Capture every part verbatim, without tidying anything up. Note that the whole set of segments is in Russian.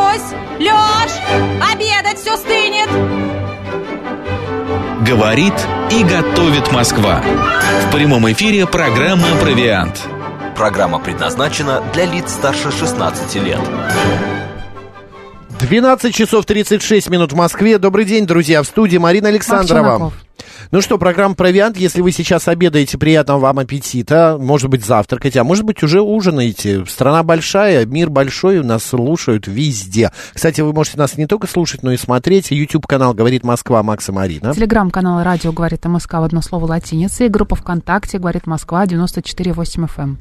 Русь, Лёш, обедать все стынет. Говорит и готовит Москва. В прямом эфире программа «Провиант». Программа предназначена для лиц старше шестнадцати лет. двенадцать часов тридцать шесть минут в Москве. Добрый день, друзья. В студии Марина Александрова. Ну что, программа «Провиант». Если вы сейчас обедаете, приятного вам аппетита. Может быть, завтракаете, а может быть, уже ужинаете. Страна большая, мир большой, нас слушают везде. Кстати, вы можете нас не только слушать, но и смотреть. YouTube-канал «Говорит Москва», Макс и Марина. Телеграм-канал «Радио говорит МСК» в одно слово латиница. И группа ВКонтакте «Говорит Москва» девяносто четыре и восемь эф эм.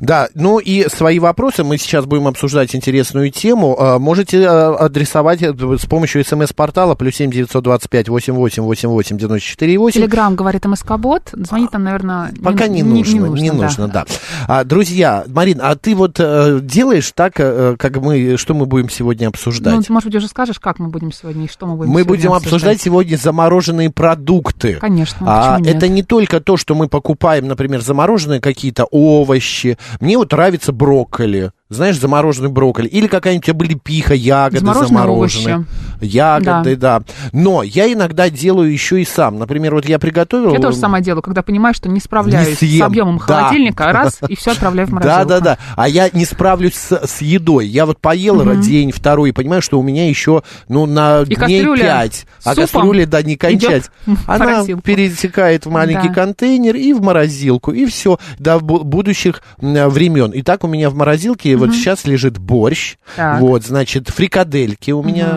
Да, ну и свои вопросы. Мы сейчас будем обсуждать интересную тему. Можете адресовать с помощью смс-портала плюс семь девятьсот двадцать пять восемьдесят восемь восемьдесят восемь девяносто четыре восемь. Телеграм «Говорит МСК-бот». Звонить там, наверное, пока не, не нужно. Не нужно, не нужно, да. да. А, друзья, Марин, а ты вот э, делаешь так, э, как мы, что мы будем сегодня обсуждать? Ну, ты, может быть, уже скажешь, как мы будем сегодня и что мы будем Мы будем обсуждать. обсуждать сегодня замороженные продукты. Конечно, а, почему нет? Это не только то, что мы покупаем, например, замороженные какие-то овощи. Мне вот нравится брокколи. Знаешь, замороженный брокколи. Или какая-нибудь облепиха, ягоды замороженные. Ягоды, да. да. Но я иногда делаю еще и сам. Например, вот я приготовил... Я тоже сама делаю, когда понимаю, что не справляюсь не с объемом да. холодильника. Раз, и все отправляю в морозилку. Да-да-да. А я не справлюсь с, с едой. Я вот поел угу. день, второй, и понимаю, что у меня еще ну, на и дней пять. А кастрюля, да, не кончать. Она перетекает в маленький да. контейнер и в морозилку. И все до будущих времен. И так у меня в морозилке... Вот mm-hmm. сейчас лежит борщ, так. вот, значит, фрикадельки у mm-hmm. меня,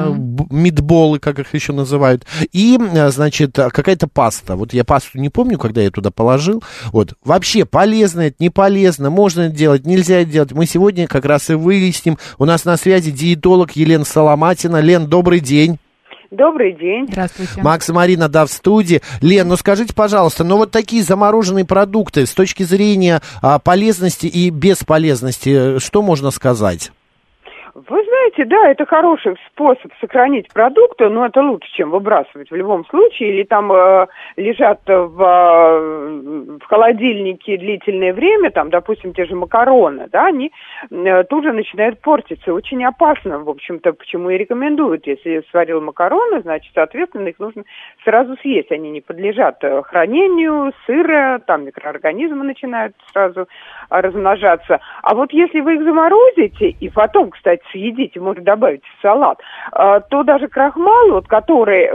митболы, как их еще называют, и, значит, какая-то паста. Вот я пасту не помню, когда я туда положил. Вот. Вообще, полезно это, не полезно, можно это делать, нельзя это делать. Мы сегодня как раз и выясним. У нас на связи диетолог Елена Соломатина. Лен, добрый день. Добрый день. Здравствуйте. Макс и Марина, да, в студии. Лен, ну скажите, пожалуйста, ну вот такие замороженные продукты с точки зрения а, полезности и бесполезности, что можно сказать? Вы знаете, да, это хороший способ сохранить продукты, но это лучше, чем выбрасывать в любом случае. Или там э, лежат в, э, в холодильнике длительное время, там, допустим, те же макароны, да, они э, тут же начинают портиться. Очень опасно, в общем-то, почему и рекомендуют. Если сварил макароны, значит, соответственно, их нужно сразу съесть. Они не подлежат хранению, сыра, там микроорганизмы начинают сразу размножаться. А вот если вы их заморозите, и потом, кстати, съедите, можно добавить в салат, то даже крахмал, вот, который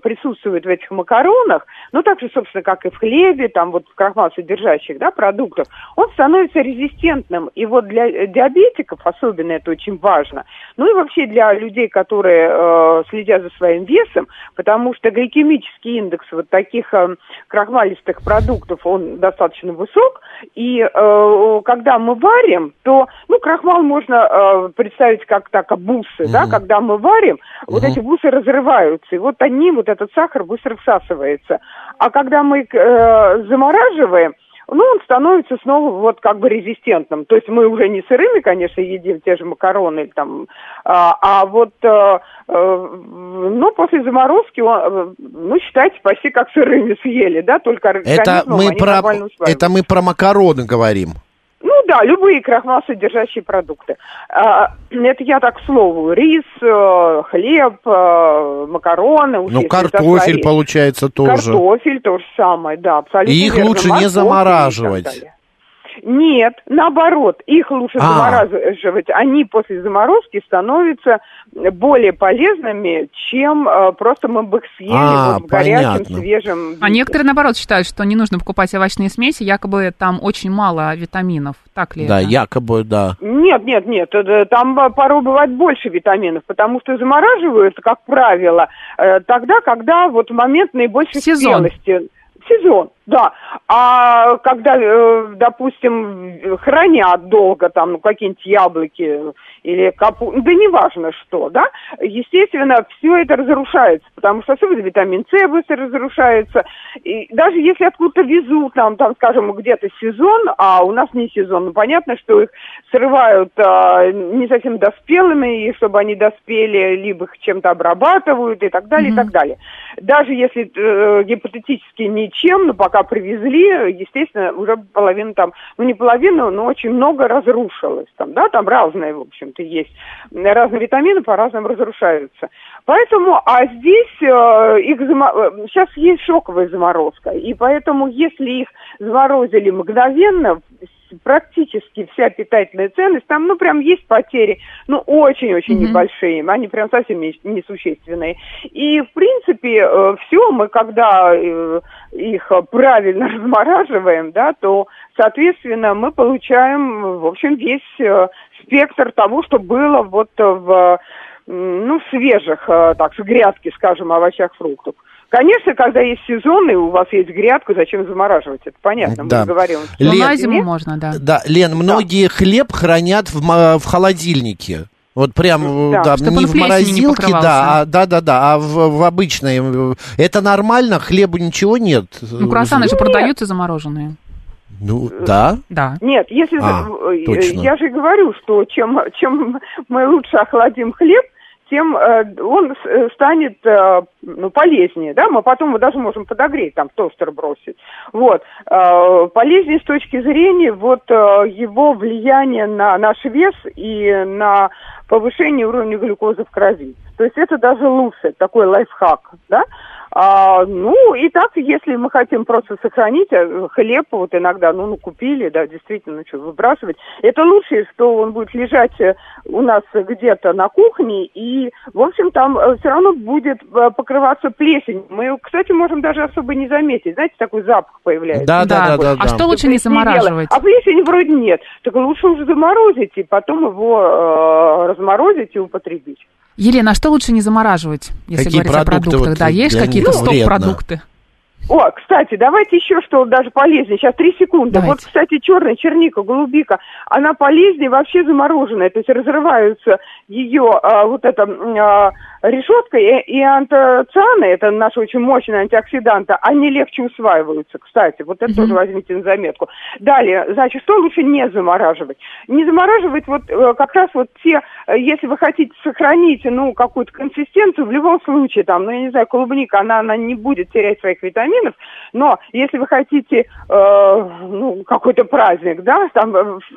присутствует в этих макаронах, ну, так же, собственно, как и в хлебе, там, вот, в крахмал содержащих, да, продуктов, он становится резистентным. И вот для диабетиков особенно это очень важно. Ну, и вообще для людей, которые э, следят за своим весом, потому что гликемический индекс вот таких э, крахмалистых продуктов, он достаточно высок. И э, когда мы варим, то, ну, крахмал можно э, представить как так бусы, mm-hmm. да, когда мы варим, mm-hmm. вот эти бусы разрываются, и вот они, вот этот сахар быстро всасывается. А когда мы их э, замораживаем, ну, он становится снова вот как бы резистентным. То есть мы уже не сырыми, конечно, едим те же макароны, там, а, а вот, а, а, ну, после заморозки, он, ну, считайте, почти как сырыми съели, да, только организмом они нормально усваиваются. Это мы про макароны говорим. Ну да, любые крахмалсодержащие продукты. Это я так к слову. Рис, хлеб, макароны. Ну, картофель, получается, тоже. Картофель то же самое, да, абсолютно. И их верно. Лучше Морковь не замораживать. Нет, наоборот, их лучше а. замораживать. Они после заморозки становятся более полезными, чем э, просто мы бы их съели а, вот, в горячем, понятно. свежем. А некоторые, наоборот, считают, что не нужно покупать овощные смеси, якобы там очень мало витаминов. Так ли да, это? Да, якобы, да. Нет, нет, нет, там порой бывает больше витаминов, потому что замораживают, как правило, тогда, когда вот момент наибольшей спелости. Сезон, да. А когда, допустим, хранят долго там ну, какие-нибудь яблоки или капусту, да неважно что, да, естественно, все это разрушается, потому что особенно витамин С быстро разрушается. И даже если откуда-то везут, там, там, скажем, где-то сезон, а у нас не сезон, ну, понятно, что их срывают а, не совсем доспелыми, и чтобы они доспели, либо их чем-то обрабатывают и так далее, mm-hmm. и так далее. Даже если э, гипотетически не чем, но пока привезли, естественно, уже половина там, ну не половина, но очень много разрушилось там, да, там разные, в общем-то, есть. Разные витамины по-разному разрушаются. Поэтому, а здесь э, их зам... сейчас есть шоковая заморозка, и поэтому, если их заморозили мгновенно, практически вся питательная ценность, там, ну, прям есть потери, ну, очень-очень mm-hmm. небольшие, они прям совсем несущественные. И, в принципе, все, мы когда их правильно размораживаем, да, то, соответственно, мы получаем, в общем, весь спектр того, что было вот в, ну, свежих, так, с грядки, скажем, овощах, фруктах. Конечно, когда есть сезон, и у вас есть грядку, зачем замораживать? Это понятно, да. Мы говорим. Лен, на зиму можно, да. Да, Лен, многие да. хлеб хранят в, в холодильнике. Вот прям да. Да, не в морозилке, не да, а, да, да, да, а в, в обычной. Это нормально, хлебу ничего нет. Ну, круассаны же продаются замороженные. Ну, да? Да. Нет, если а, я же говорю, что чем, чем мы лучше охладим хлеб, тем он станет, ну, полезнее, да, мы потом его даже можем подогреть, там, в тостер бросить, вот, полезнее с точки зрения вот его влияния на наш вес и на повышение уровня глюкозы в крови, то есть это даже лучше, такой лайфхак, да. А, ну, и так, если мы хотим просто сохранить хлеб, вот иногда, ну, ну купили, да, действительно, ну, что выбрасывать. Это лучше, что он будет лежать у нас где-то на кухне, и, в общем, там все равно будет покрываться плесень. Мы его, кстати, можем даже особо не заметить. Знаете, такой запах появляется. Да, да, да, да. А да. что лучше Ты не замораживать? А плесень вроде нет. Так лучше уже заморозить, и потом его э, разморозить и употребить. Елена, а что лучше не замораживать, если какие говорить продукты, о продуктах? Вот, да, есть какие-то стоп-продукты? О, кстати, давайте еще что даже полезнее. Сейчас три секунды. Давайте. Вот, кстати, черная черника, голубика, она полезнее вообще замороженная. То есть разрываются ее а, вот эта а, решетка и, и антоцианы, это наши очень мощные антиоксиданты, они легче усваиваются, кстати. Вот это mm-hmm. тоже возьмите на заметку. Далее, значит, что лучше не замораживать? Не замораживать вот как раз вот те, если вы хотите сохранить, ну, какую-то консистенцию, в любом случае, там, ну, я не знаю, клубника, она, она не будет терять своих витаминов. Но если вы хотите э, ну, какой-то праздник, да, там,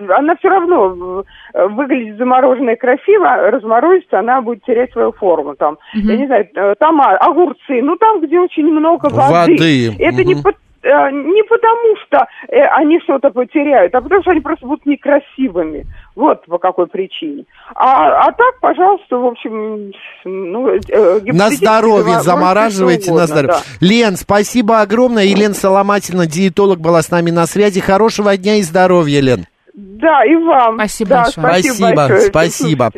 она все равно выглядит замороженной красиво, разморозится, она будет терять свою форму. Там, mm-hmm. я не знаю, там огурцы, ну там, где очень много воды. воды. Это mm-hmm. не под не потому, что они что-то потеряют, а потому, что они просто будут некрасивыми. Вот по какой причине. А, а так, пожалуйста, в общем... Ну, на здоровье замораживайте, угодно, на здоровье. Да. Лен, спасибо огромное. Елена Соломатина, диетолог, была с нами на связи. Хорошего дня и здоровья, Лен. Да, и вам. Спасибо, да, большое. Спасибо, большое. Спасибо.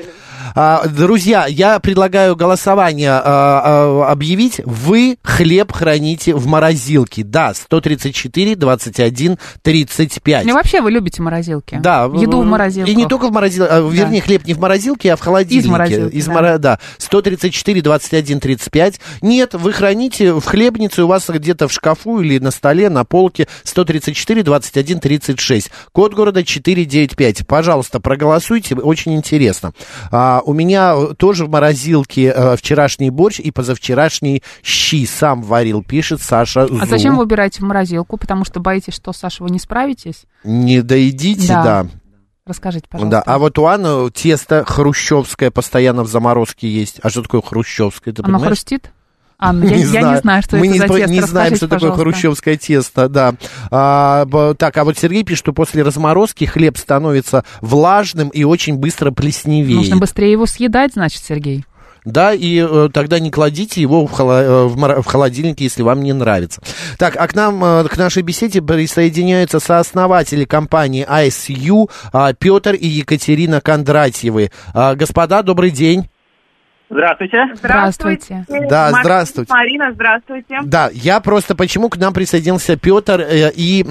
А, друзья, я предлагаю голосование а, а, объявить. Вы хлеб храните в морозилке. Да, сто тридцать четыре, двадцать один, тридцать пять. Ну, вообще вы любите морозилки. Да. Еду в морозилке. И не только в морозилке. А, вернее, да. хлеб не в морозилке, а в холодильнике. Из морозилки. Из мор... да. да. сто тридцать четыре, двадцать один, тридцать пять. Нет, вы храните в хлебнице, у вас где-то в шкафу или на столе, на полке. сто тридцать четыре, двадцать один, тридцать шесть. Код города четыре девять пять. Пожалуйста, проголосуйте. Очень интересно. А, у меня тоже в морозилке а, вчерашний борщ и позавчерашний щи. Сам варил, пишет Саша Зу. А зачем вы убираете в морозилку? Потому что боитесь, что, Саша, вы не справитесь? Не доедите, да. да. Расскажите, пожалуйста. Да, а вот у Анны тесто хрущевское постоянно в заморозке есть. А что такое хрущевское? Ты Оно понимаешь? хрустит? Анна, не я, знаю. я не знаю, что Мы это не за тесто. Мы не Расскажите, знаем, что пожалуйста. такое хрущевское тесто, да. А, так, а вот Сергей пишет, что после разморозки хлеб становится влажным и очень быстро плесневеет. Нужно быстрее его съедать, значит, Сергей. Да, и э, тогда не кладите его в, холо, в, мор, в холодильник, если вам не нравится. Так, а к нам, э, к нашей беседе присоединяются сооснователи компании ай эс ю э, Петр и Екатерина Кондратьевы. Э, господа, добрый день. Здравствуйте. Здравствуйте. Здравствуйте. Да, здравствуйте. Марина, здравствуйте. Да, я просто почему к нам присоединился Петр и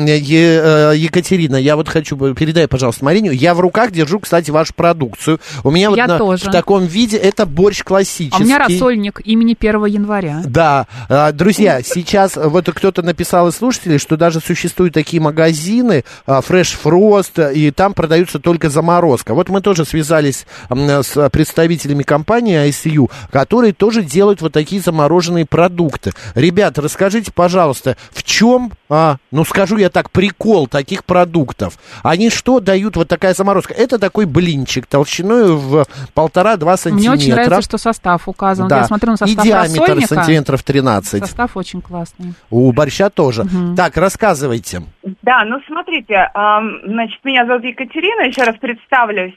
Екатерина. Я вот хочу, передай, пожалуйста, Марине. Я в руках держу, кстати, вашу продукцию. У меня я вот тоже. На, в таком виде это борщ классический. А у меня рассольник имени первого января. Да, друзья, сейчас вот кто-то написал из слушателей, что даже существуют такие магазины, Fresh Frost, и там продаются только заморозка. Вот мы тоже связались с представителями компании ай си ай эс ю, которые тоже делают вот такие замороженные продукты. Ребята, расскажите, пожалуйста, в чем, а, ну скажу я так, прикол таких продуктов? Они что дают, вот такая заморозка? Это такой блинчик толщиной в полтора-два сантиметра. Мне очень нравится, что состав указан. Да. Я смотрю на состав рассольника. И диаметр сантиметров тринадцать. Состав очень классный. У борща тоже. Угу. Так, рассказывайте. Да, ну смотрите, значит, меня зовут Екатерина, еще раз представлюсь.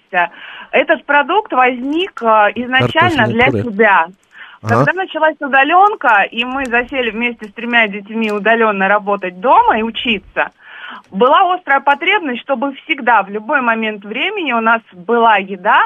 Этот продукт возник изначально для себя. Когда а? началась удаленка, и мы засели вместе с тремя детьми удаленно работать дома и учиться, была острая потребность, чтобы всегда, в любой момент времени у нас была еда,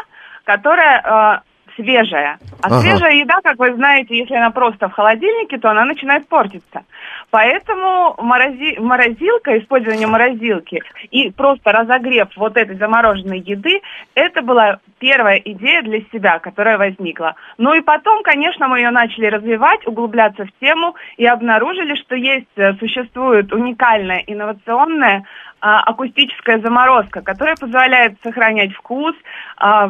которая э, свежая. А ага. свежая еда, как вы знаете, если она просто в холодильнике, то она начинает портиться. Поэтому морози... морозилка, использование морозилки и просто разогрев вот этой замороженной еды, это была первая идея для себя, которая возникла. Ну и потом, конечно, мы ее начали развивать, углубляться в тему и обнаружили, что есть, существует уникальная инновационная а, акустическая заморозка, которая позволяет сохранять вкус а,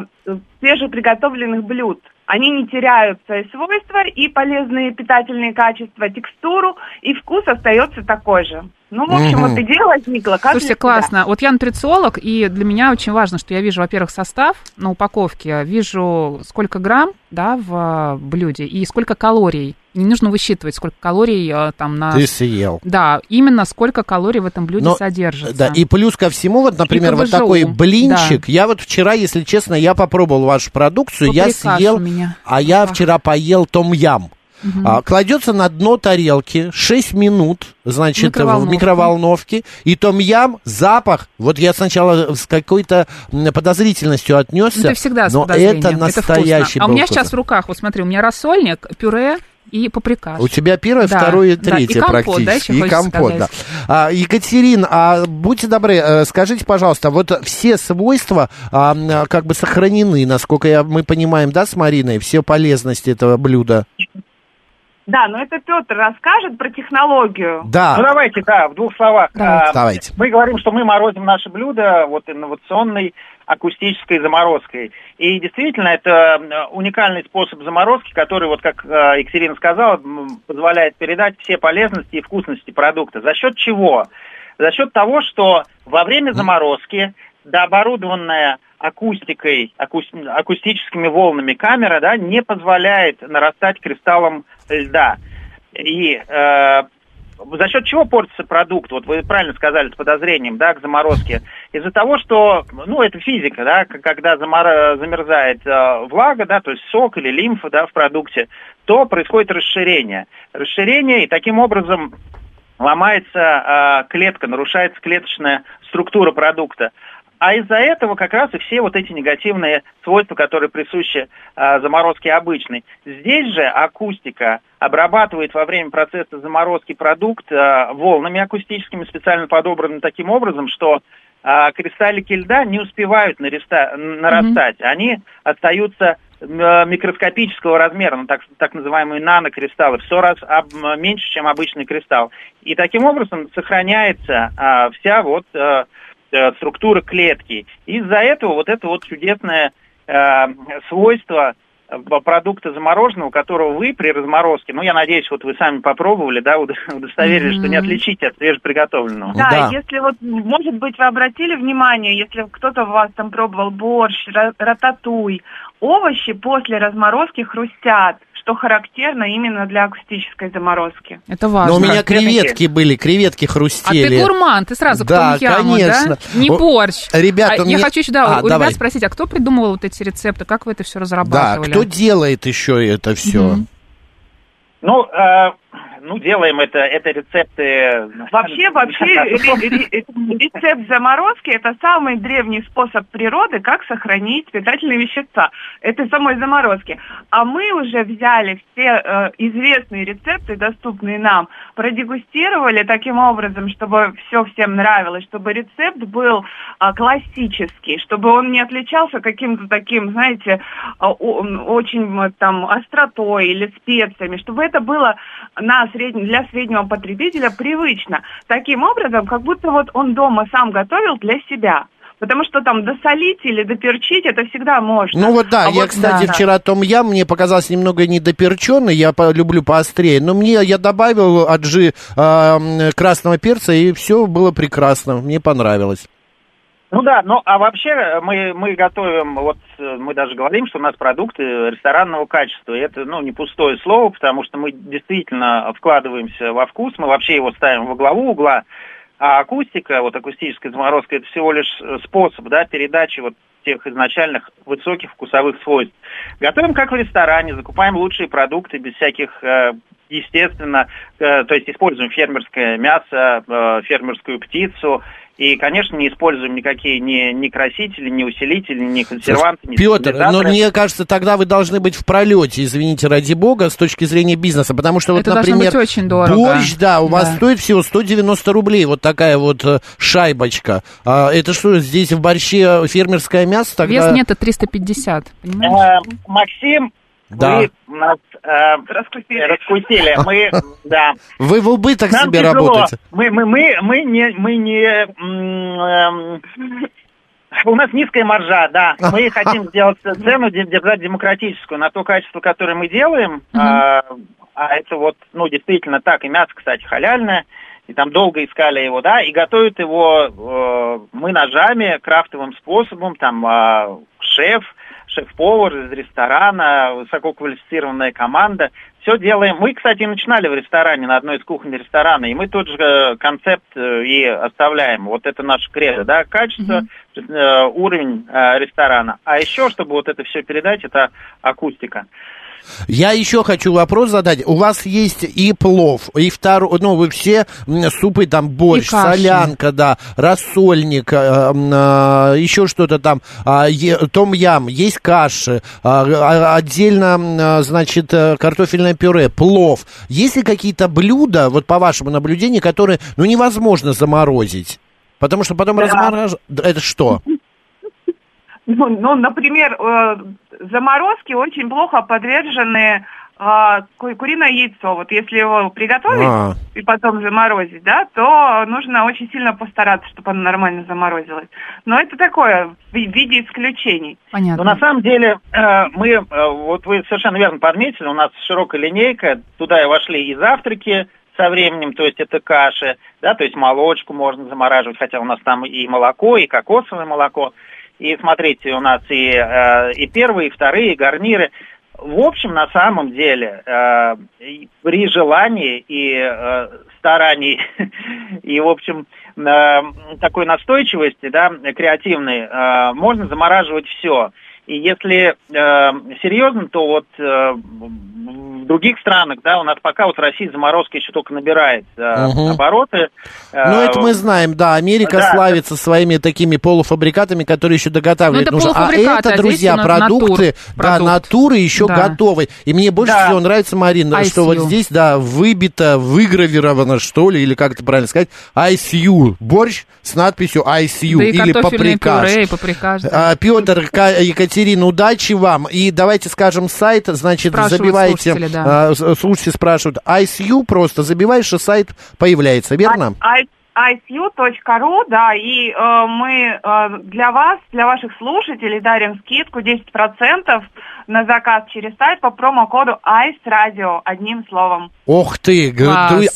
свежеприготовленных блюд. Они не теряют свои свойства и полезные питательные качества, текстуру, и вкус остается такой же. Ну, в общем, mm-hmm. вот идея возникла. Слушайте, классно. Вот я нутрициолог, и для меня очень важно, что я вижу, во-первых, состав на упаковке, вижу, сколько грамм, да, в блюде и сколько калорий. Не нужно высчитывать, сколько калорий там на... Ты съел. Да, именно сколько калорий в этом блюде Но, содержится. Да, и плюс ко всему, вот, например, вот такой блинчик. Да. Я вот вчера, если честно, я попробовал вашу продукцию, я съел, меня. а я Ах. вчера поел том-ям. Угу. А, кладется на дно тарелки шесть минут, значит, в микроволновке, и том-ям, запах, вот я сначала с какой-то подозрительностью отнесся, ну, это всегда с но это настоящий это А у меня вкусно. Сейчас в руках, вот смотри, у меня рассольник, пюре и паприкаш. У тебя первое, да. второе, третье, да. и компот, практически. Да, и компот, да. А, Екатерина, а будьте добры, скажите, пожалуйста, вот все свойства а, как бы сохранены, насколько я, мы понимаем, да, с Мариной, все полезности этого блюда? Да, но это Петр расскажет про технологию. Да. Ну давайте, да, в двух словах. Давайте. А, давайте. Мы говорим, что мы морозим наши блюда вот инновационной акустической заморозкой. И действительно, это уникальный способ заморозки, который, вот как Екатерина сказала, позволяет передать все полезности и вкусности продукта. За счет чего? За счет того, что во время заморозки дооборудованная акустикой, аку... акустическими волнами камера, да, не позволяет нарастать кристаллам льда. И э, за счет чего портится продукт? Вот вы правильно сказали, с подозрением, да, к заморозке. Из-за того, что, ну, это физика, да, когда замор... замерзает э, влага, да, то есть сок или лимфа, да, в продукте, то происходит расширение. Расширение, и таким образом ломается э, клетка, нарушается клеточная структура продукта. А из-за этого как раз и все вот эти негативные свойства, которые присущи э, заморозке обычной. Здесь же акустика обрабатывает во время процесса заморозки продукт э, волнами акустическими, специально подобранным таким образом, что э, кристаллики льда не успевают нариста- нарастать. Mm-hmm. Они остаются микроскопического размера, ну, так, так называемые нанокристаллы, в сто раз об, меньше, чем обычный кристалл. И таким образом сохраняется э, вся вот... Э, структура клетки. Из-за этого вот это вот чудесное э, свойство продукта замороженного, которого вы при разморозке, ну, я надеюсь, вот вы сами попробовали, да, удостоверились, mm-hmm. что не отличите от свежеприготовленного. Да, да, если вот, может быть, вы обратили внимание, если кто-то у вас там пробовал борщ, рататуй, овощи после разморозки хрустят, что характерно именно для акустической заморозки. Это важно. Но у меня креветки были, креветки хрустели. А ты гурман, ты сразу да, к том яму, конечно. Да? Не борщ. Ребята, а, я меня... хочу еще, да, а, у давай. ребят спросить, а кто придумывал вот эти рецепты, как вы это все разрабатывали? Да, кто делает еще это все? Mm-hmm. Ну, э, ну, делаем это, это рецепты... Вообще, вообще, рецепт заморозки – это самый древний способ природы, как сохранить питательные вещества. Это самой заморозки. А мы уже взяли все э, известные рецепты, доступные нам, продегустировали таким образом, чтобы все всем нравилось, чтобы рецепт был э, классический, чтобы он не отличался каким-то таким, знаете, э, очень там остротой или специями, чтобы это было на средне, для среднего потребителя привычно. Таким образом, как будто вот он дома сам готовил для себя. Потому что там досолить или доперчить, это всегда можно. Ну вот да, а я, вот, кстати, да, вчера том-ям, мне показалось немного недоперченный, я люблю поострее, но мне, я добавил аджи э, красного перца, и все было прекрасно, мне понравилось. Ну да, ну а вообще мы, мы готовим, вот мы даже говорим, что у нас продукты ресторанного качества. И это, ну, не пустое слово, потому что мы действительно вкладываемся во вкус, мы вообще его ставим во главу угла. А акустика, вот акустическая заморозка, это всего лишь способ, да, передачи вот тех изначальных высоких вкусовых свойств. Готовим как в ресторане, закупаем лучшие продукты без всяких, естественно, то есть используем фермерское мясо, фермерскую птицу. И, конечно, не используем никакие ни, ни красители, ни усилители, ни консерванты, ни Петр, но мне кажется, тогда вы должны быть в пролете, извините, ради бога, с точки зрения бизнеса. Потому что, вот, это, например, борщ, да, у да. вас стоит всего сто девяносто рублей, вот такая вот шайбочка. А это что, здесь в борще фермерское мясо? Тогда... Вес нет, это триста пятьдесят, понимаешь? Э, Максим, да. вы нас э, раскусили. раскусили. Мы, да. Вы в убыток Нам себе тяжело. работаете. Мы, мы, мы, мы не... Мы не э, у нас низкая маржа, да. Мы хотим сделать цену демократическую на то качество, которое мы делаем. Угу. А, а это вот, ну, действительно так. И мясо, кстати, халяльное. И там долго искали его, да. И готовят его э, мы ножами, крафтовым способом. Там э, шеф... шеф-повар из ресторана, высококвалифицированная команда. Все делаем. Мы, кстати, начинали в ресторане, на одной из кухонь ресторана, и мы тот же концепт и оставляем. Вот это наше кредо, да, качество, mm-hmm. уровень ресторана. А еще, чтобы вот это все передать, это акустика. Я еще хочу вопрос задать. У вас есть и плов, и второй, ну, вы все супы, там, борщ, солянка, да, рассольник, э, э, еще что-то там, э, том-ям, есть каши, э, отдельно, э, значит, картофельное пюре, плов. Есть ли какие-то блюда, вот по вашему наблюдению, которые, ну, невозможно заморозить? Потому что потом да. размораживать... Это что? Ну, ну, например, заморозки очень плохо подвержены а, ку- куриное яйцо. Вот если его приготовить а. и потом заморозить, да, то нужно очень сильно постараться, чтобы оно нормально заморозилось. Но это такое, в виде исключений. Понятно. Но на самом деле мы, вот вы совершенно верно подметили, у нас широкая линейка, туда и вошли и завтраки со временем, то есть это каши, да, то есть молочку можно замораживать, хотя у нас там и молоко, и кокосовое молоко. И смотрите, у нас и, э, и первые, и вторые, и гарниры. В общем, на самом деле, э, при желании и э, старании, и, в общем, э, такой настойчивости, да, креативной, э, можно замораживать все. И если э, серьезно, то вот э, в других странах, да, у нас пока вот Россия заморозка еще только набирает э, угу. обороты. Э, ну, это мы знаем, да, Америка да, славится это... своими такими полуфабрикатами, которые еще доготавливают. Ну, это а это, друзья, а продукты, натур, да, продукт. натуры еще да. готовы. И мне больше да. всего нравится, Марина, что вот здесь, да, выбито, выгравировано, что ли, или как это правильно сказать, ай си ю, борщ с надписью ай си ю, да, или паприкаш. Пюре, паприкаш да. а, Петр, Екатерина, Екатерина, удачи вам. И давайте скажем сайт, значит, спрашивают, забивайте. Слушатели, да. э, слушатели спрашивают. ай си ю просто забиваешь, и сайт появляется, верно? ай си ю точка ру, да, и э, мы э, для вас, для ваших слушателей дарим скидку десять процентов на заказ через сайт по промокоду айс радио, одним словом. Ох ты,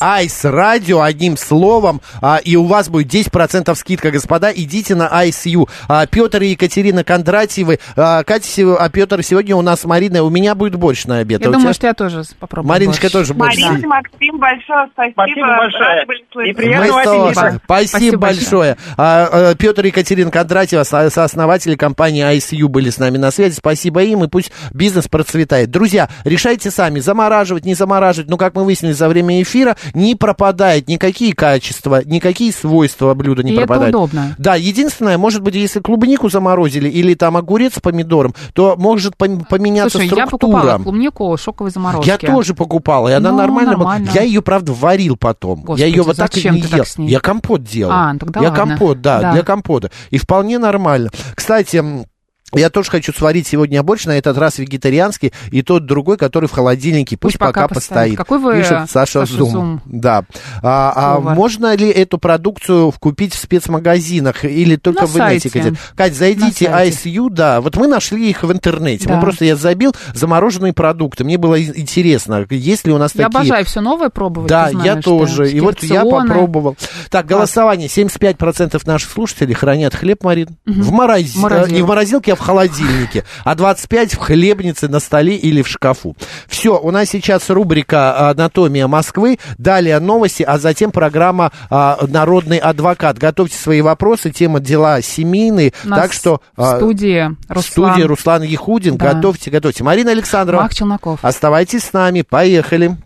айс радио, одним словом, а, и у вас будет десять процентов скидка, господа, идите на ай си ю. А, Петр и Екатерина Кондратьевы, а, Катя, а Петр, сегодня у нас Марина, у меня будет борщ на обед. Я а думаю, что я тоже попробую. Мариночка борщ. тоже борщ. Марина, Максим, большое спасибо. Спасибо большое. И приятного аппетита. Спасибо, спасибо большое. большое. Петр и Екатерина Кондратьева, сооснователи компании ай си ю, были с нами на связи. Спасибо им, и пусть бизнес процветает. Друзья, решайте сами, замораживать, не замораживать. Но, как мы выяснили за время эфира, не пропадает никакие качества, никакие свойства блюда не и пропадают. Это удобно. Да, единственное, может быть, если клубнику заморозили или там огурец с помидором, то может поменяться Слушай, структура. Я покупала клубнику шоковой заморозки. Я тоже покупала, и она ну, нормально, нормально. Я ее, правда, варил потом. Господи, я ее вот так и не ел. Я компот делал. А, тогда Я ладно. компот, да, да, для компота. И вполне нормально. Кстати... Я тоже хочу сварить сегодня борщ, на этот раз вегетарианский, и тот другой, который в холодильнике. Пусть, Пусть пока, пока постоит. Какой вы... Пишет Саша, Саша Зум. Зум. Да. А, а можно ли эту продукцию купить в спецмагазинах или только на в сайте. Инете? Кать, зайдите, ай эс ю, да. Вот мы нашли их в интернете. Да. Мы просто, я забил замороженные продукты. Мне было интересно, есть ли у нас я такие... Я обожаю все новое пробовать. Да, знаешь, я тоже. И вот я попробовал. Так, голосование. семьдесят пять процентов наших слушателей хранят хлеб, Марин, угу. в мороз... морозилке. И в морозилке, а в холодильнике, а двадцать пять в хлебнице, на столе или в шкафу. Все, у нас сейчас рубрика «Анатомия Москвы», далее новости, а затем программа «Народный адвокат». Готовьте свои вопросы, тема дела семейные. У нас так что, в студии Руслан, студии Руслан Ехудин. Да. Готовьте, готовьте. Марина Александрова. Мак Челноков. Оставайтесь с нами, поехали.